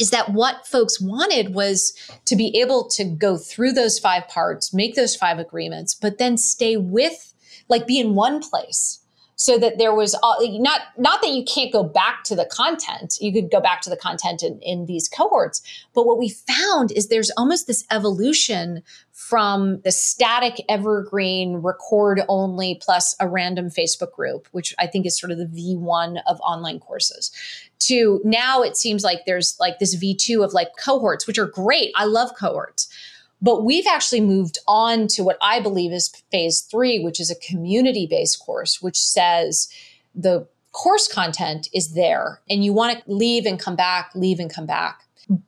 is that what folks wanted was to be able to go through those five parts, make those five agreements, but then stay with, like be in one place. so that there was all, not, not that you can't go back to the content. You could go back to the content in, in these cohorts. But what we found is there's almost this evolution from the static evergreen record only plus a random Facebook group, which I think is sort of the V one of online courses, to now it seems like there's like this V two of like cohorts, which are great. I love cohorts. But we've actually moved on to what I believe is phase three, which is a community-based course, which says the course content is there and you want to leave and come back, leave and come back.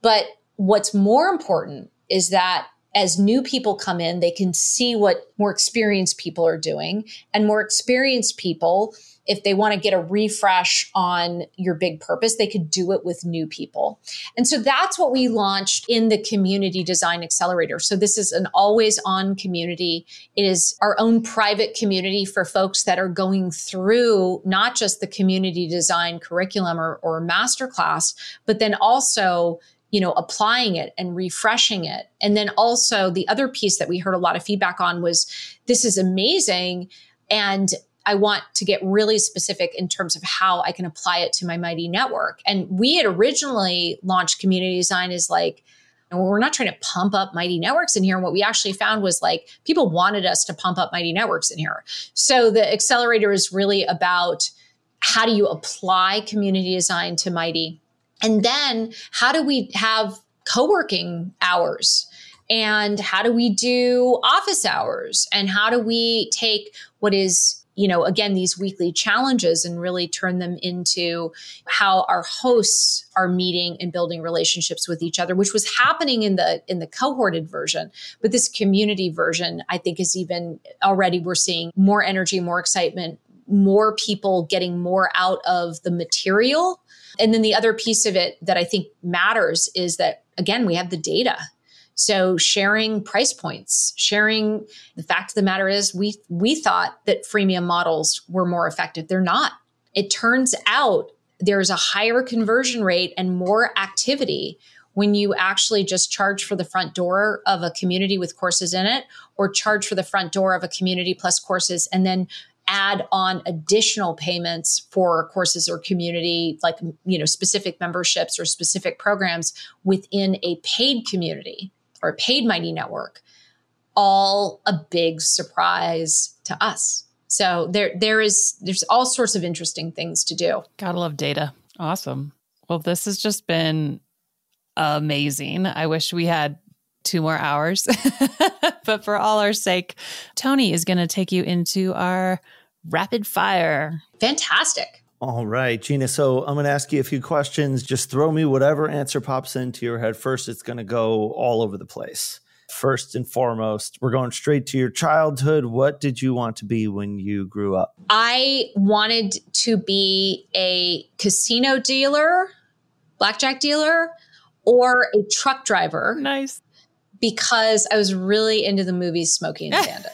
But what's more important is that as new people come in, they can see what more experienced people are doing, and more experienced people, if they want to get a refresh on your big purpose, they could do it with new people. And so that's what we launched in the Community Design Accelerator. So this is an always on community. It is our own private community for folks that are going through not just the community design curriculum or, or masterclass, but then also, you know, applying it and refreshing it. And then also the other piece that we heard a lot of feedback on was, this is amazing, and I want to get really specific in terms of how I can apply it to my Mighty Network. And we had originally launched Community Design as like, and we're not trying to pump up Mighty Networks in here. And what we actually found was like, people wanted us to pump up Mighty Networks in here. So the accelerator is really about, how do you apply community design to Mighty? And then how do we have co-working hours? And how do we do office hours? And how do we take what is, you know, again, these weekly challenges and really turn them into how our hosts are meeting and building relationships with each other, which was happening in the in the cohorted version. But this community version, I think, is even already, we're seeing more energy, more excitement, more people getting more out of the material. And then the other piece of it that I think matters is that, again, we have the data. So sharing price points, sharing the fact of the matter is we we thought that freemium models were more effective. They're not. It turns out there's a higher conversion rate and more activity when you actually just charge for the front door of a community with courses in it, or charge for the front door of a community plus courses and then add on additional payments for courses or community, like, you know, specific memberships or specific programs within a paid community or a paid Mighty Network. All a big surprise to us. So there, there is, there's all sorts of interesting things to do. Gotta love data. Awesome. Well, this has just been amazing. I wish we had two more hours, but for all our sake, Tony is going to take you into our rapid fire. Fantastic. All right, Gina. So I'm going to ask you a few questions. Just throw me whatever answer pops into your head first. It's going to go all over the place. First and foremost, we're going straight to your childhood. What did you want to be when you grew up? I wanted to be a casino dealer, blackjack dealer, or a truck driver. Nice. Because I was really into the movie Smokey and the Bandit.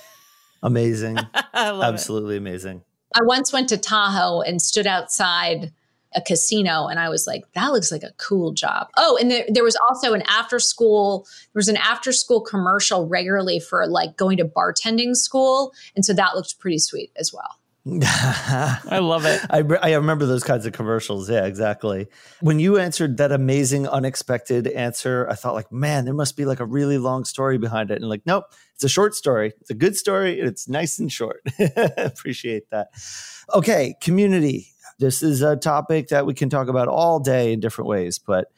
Amazing. I love Absolutely it. Amazing. I once went to Tahoe and stood outside a casino and I was like, that looks like a cool job. Oh, and there, there was also an after school, there was an after school commercial regularly for like going to bartending school. And so that looked pretty sweet as well. I love it. I, I remember those kinds of commercials. Yeah, exactly. When you answered that amazing, unexpected answer, I thought like, man, there must be like a really long story behind it. And like, nope, it's a short story. It's a good story. And it's nice and short. Appreciate that. Okay. Community. This is a topic that we can talk about all day in different ways, but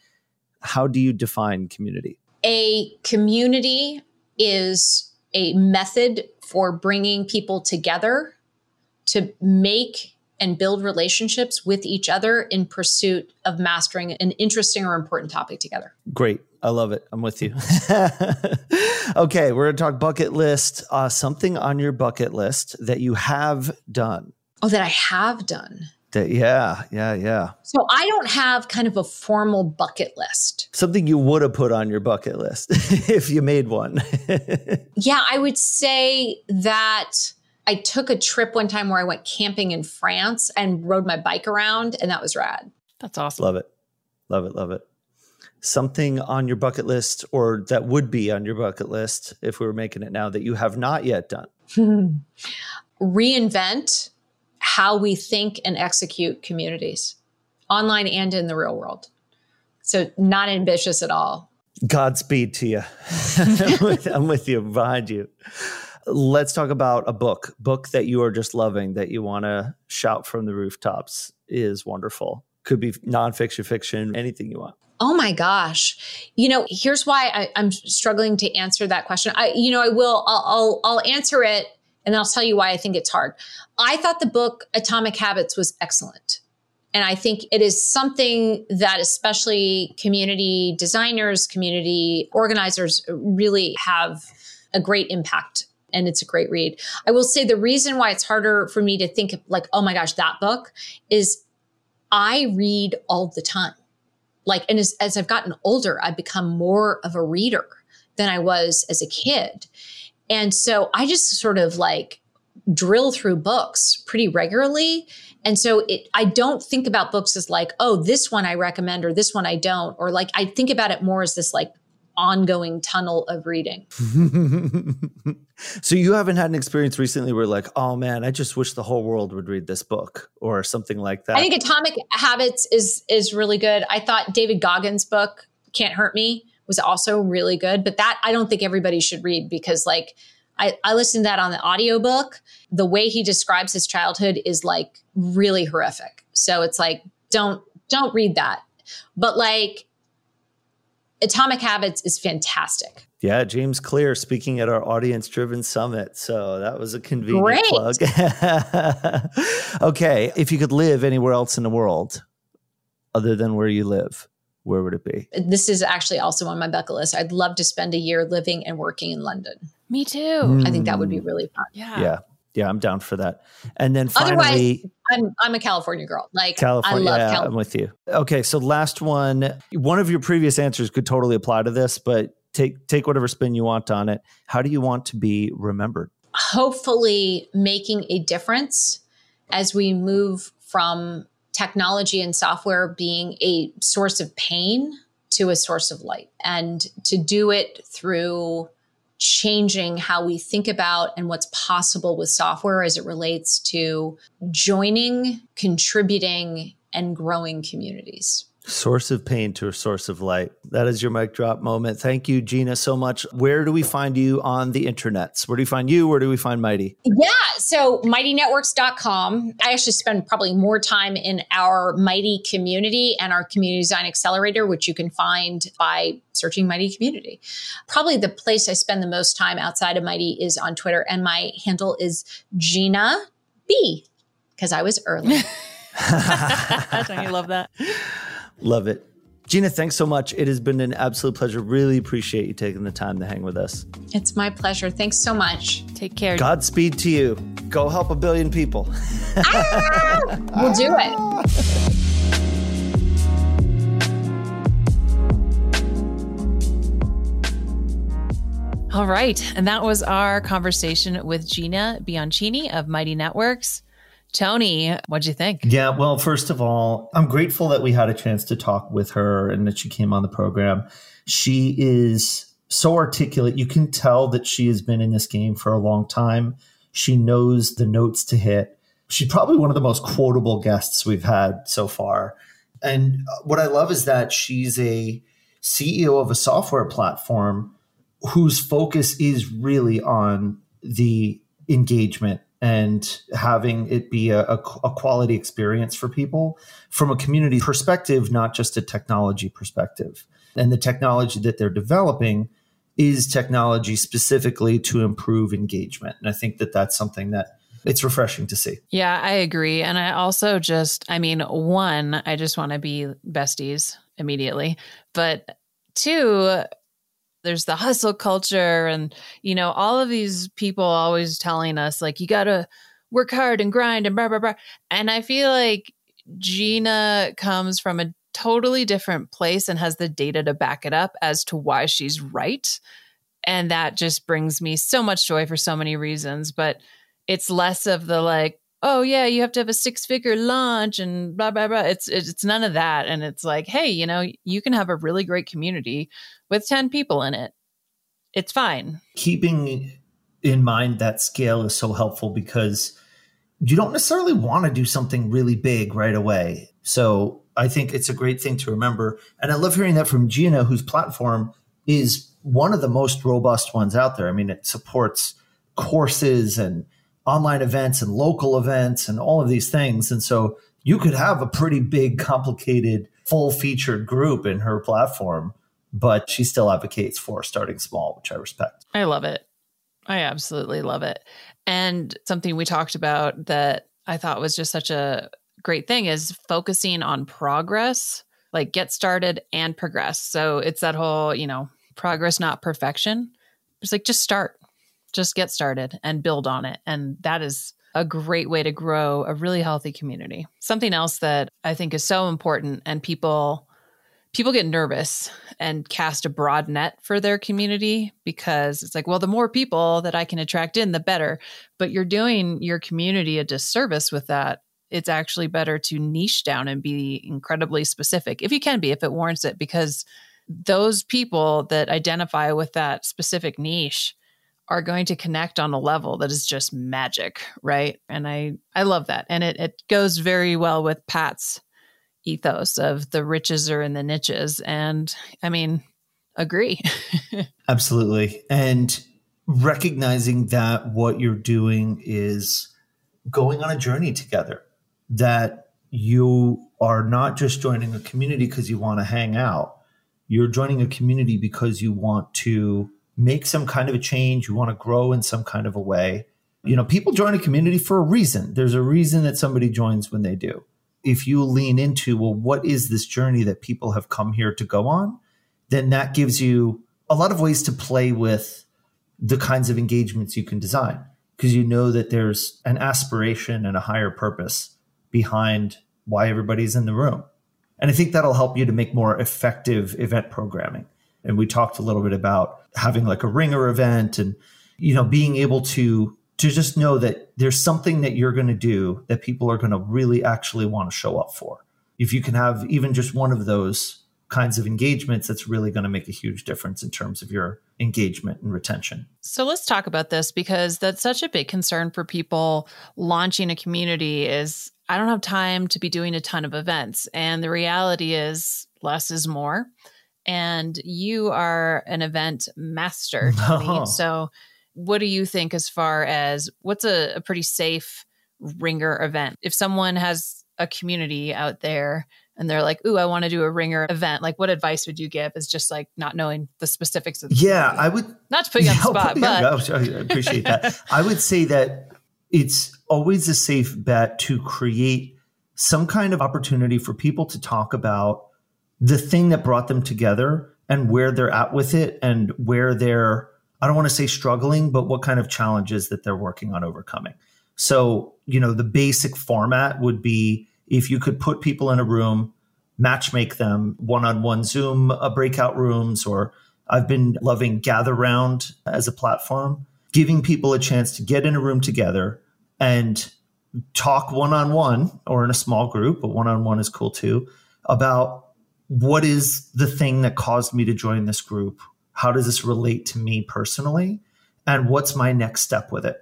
how do you define community? A community is a method for bringing people together to make and build relationships with each other in pursuit of mastering an interesting or important topic together. Great. I love it. I'm with you. Okay. We're going to talk bucket list, uh, something on your bucket list that you have done. Oh, that I have done. That, yeah. Yeah. Yeah. So I don't have kind of a formal bucket list. Something you would have put on your bucket list if you made one. Yeah. I would say that I took a trip one time where I went camping in France and rode my bike around, and that was rad. That's awesome. Love it. Love it. Love it. Something on your bucket list, or that would be on your bucket list if we were making it now, that you have not yet done. Reinvent how we think and execute communities, online and in the real world. So not ambitious at all. Godspeed to you. I'm, with, I'm with you, behind you. Let's talk about a book, book that you are just loving, that you want to shout from the rooftops is wonderful. Could be nonfiction, fiction, anything you want. Oh my gosh. You know, here's why I, I'm struggling to answer that question. I, you know, I will, I'll, I'll, I'll answer it and I'll tell you why I think it's hard. I thought the book Atomic Habits was excellent. And I think it is something that especially community designers, community organizers really have a great impact. And it's a great read. I will say the reason why it's harder for me to think like, oh my gosh, that book is I read all the time. Like, and as, as I've gotten older, I've become more of a reader than I was as a kid. And so I just sort of like drill through books pretty regularly. And so it, I don't think about books as like, oh, this one I recommend or this one I don't. Or like, I think about it more as this like ongoing tunnel of reading. So you haven't had an experience recently where like, oh man, I just wish the whole world would read this book or something like that? I think Atomic Habits is is really good. I thought David Goggins' book, Can't Hurt Me, was also really good. But that I don't think everybody should read because like, I, I listened to that on the audiobook. The way he describes his childhood is like really horrific. So it's like, don't, don't read that. But like Atomic Habits is fantastic. Yeah. James Clear speaking at our audience driven summit. So that was a convenient Great. plug. Okay. If you could live anywhere else in the world other than where you live, where would it be? This is actually also on my bucket list. I'd love to spend a year living and working in London. Me too. Mm. I think that would be really fun. Yeah. Yeah. Yeah. I'm down for that. And then finally, otherwise, I'm, I'm a California girl. Like California, I love yeah, California. I'm with you. Okay. So last one, one of your previous answers could totally apply to this, but take, take whatever spin you want on it. How do you want to be remembered? Hopefully making a difference as we move from technology and software being a source of pain to a source of light, and to do it through changing how we think about and what's possible with software as it relates to joining, contributing, and growing communities. Source of pain to a source of light. That is your mic drop moment. Thank you, Gina, so much. Where do we find you on the internets? Where do we find you? Where do we find Mighty? Yeah, so mighty networks dot com. I actually spend probably more time in our Mighty community and our Community Design Accelerator, which you can find by searching Mighty Community. Probably the place I spend the most time outside of Mighty is on Twitter, and my handle is Gina B, because I was early. Don't you love that? Love it. Gina, thanks so much. It has been an absolute pleasure. Really appreciate you taking the time to hang with us. It's my pleasure. Thanks so much. Take care. Godspeed to you. Go help a billion people. Ah, we'll do ah. it. All right. And that was our conversation with Gina Bianchini of Mighty Networks. Tony, what'd you think? Yeah, well, first of all, I'm grateful that we had a chance to talk with her and that she came on the program. She is so articulate. You can tell that she has been in this game for a long time. She knows the notes to hit. She's probably one of the most quotable guests we've had so far. And what I love is that she's a C E O of a software platform whose focus is really on the engagement and having it be a, a, a quality experience for people from a community perspective, not just a technology perspective. And the technology that they're developing is technology specifically to improve engagement. And I think that that's something that it's refreshing to see. Yeah, I agree. And I also just, I mean, one, I just want to be besties immediately. But two, there's the hustle culture and, you know, all of these people always telling us like, you got to work hard and grind and blah, blah, blah. And I feel like Gina comes from a totally different place and has the data to back it up as to why she's right. And that just brings me so much joy for so many reasons. But it's less of the like, oh yeah, you have to have a six figure launch and blah, blah, blah. It's, it's none of that. And it's like, hey, you know, you can have a really great community with ten people in it. It's fine. Keeping in mind that scale is so helpful because you don't necessarily want to do something really big right away. So I think it's a great thing to remember. And I love hearing that from Gina, whose platform is one of the most robust ones out there. I mean, it supports courses and online events and local events and all of these things. And so you could have a pretty big, complicated, full-featured group in her platform, but she still advocates for starting small, which I respect. I love it. I absolutely love it. And something we talked about that I thought was just such a great thing is focusing on progress, like get started and progress. So it's that whole, you know, progress, not perfection. It's like, just start, just get started and build on it. And that is a great way to grow a really healthy community. Something else that I think is so important, and people people get nervous and cast a broad net for their community because it's like, well, the more people that I can attract in, the better. But you're doing your community a disservice with that. It's actually better to niche down and be incredibly specific, if you can be, if it warrants it, because those people that identify with that specific niche are going to connect on a level that is just magic, right? And I, I love that. And it, it goes very well with Pat's ethos of the riches are in the niches. And I mean, agree. Absolutely. And recognizing that what you're doing is going on a journey together, that you are not just joining a community because you want to hang out. You're joining a community because you want to make some kind of a change. You want to grow in some kind of a way. You know, people join a community for a reason. There's a reason that somebody joins when they do. If you lean into, well, what is this journey that people have come here to go on? Then that gives you a lot of ways to play with the kinds of engagements you can design, because you know that there's an aspiration and a higher purpose behind why everybody's in the room. And I think that'll help you to make more effective event programming. And we talked a little bit about having like a ringer event and, you know, being able to to just know that there's something that you're going to do that people are going to really actually want to show up for. If you can have even just one of those kinds of engagements, that's really going to make a huge difference in terms of your engagement and retention. So let's talk about this, because that's such a big concern for people launching a community is, I don't have time to be doing a ton of events. And the reality is less is more. And you are an event master. Oh. So what do you think as far as what's a, a pretty safe ringer event? If someone has a community out there and they're like, ooh, I want to do a ringer event, like what advice would you give is just like not knowing the specifics of the Yeah, community? I would. Not to put you on the spot, but. I appreciate that. I would say that it's always a safe bet to create some kind of opportunity for people to talk about the thing that brought them together and where they're at with it and where they're, I don't want to say struggling, but what kind of challenges that they're working on overcoming. So, you know, the basic format would be if you could put people in a room, matchmake them, one-on-one Zoom uh, breakout rooms, or I've been loving Gather Round as a platform, giving people a chance to get in a room together and talk one-on-one or in a small group, but one-on-one is cool too, about what is the thing that caused me to join this group? How does this relate to me personally? And what's my next step with it?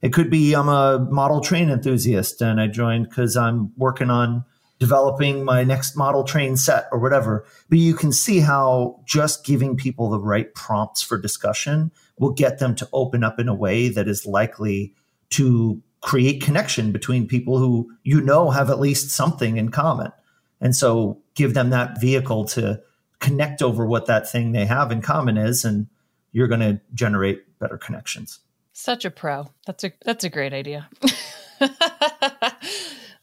It could be I'm a model train enthusiast and I joined because I'm working on developing my next model train set or whatever. But you can see how just giving people the right prompts for discussion will get them to open up in a way that is likely to create connection between people who, you know, have at least something in common. And so give them that vehicle to connect over what that thing they have in common is, and you're going to generate better connections. Such a pro. That's a that's a great idea.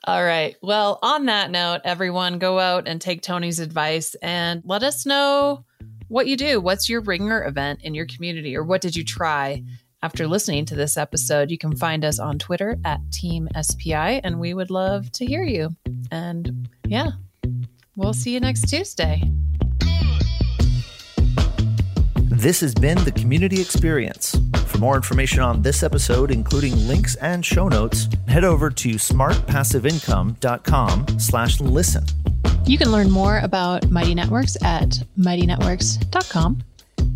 All right. Well, on that note, everyone go out and take Tony's advice and let us know what you do. What's your ringer event in your community, or what did you try? After listening to this episode, you can find us on Twitter at Team S P I, and we would love to hear you. And yeah, we'll see you next Tuesday. This has been the Community Experience. For more information on this episode, including links and show notes, head over to smartpassiveincome.com slash listen. You can learn more about Mighty Networks at mighty networks dot com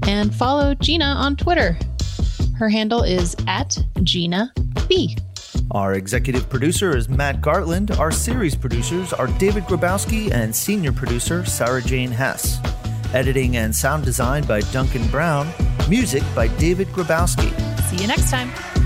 and follow Gina on Twitter. Her handle is at Gina B. Our executive producer is Matt Gartland. Our series producers are David Grabowski and senior producer Sarah Jane Hess. Editing and sound design by Duncan Brown. Music by David Grabowski. See you next time.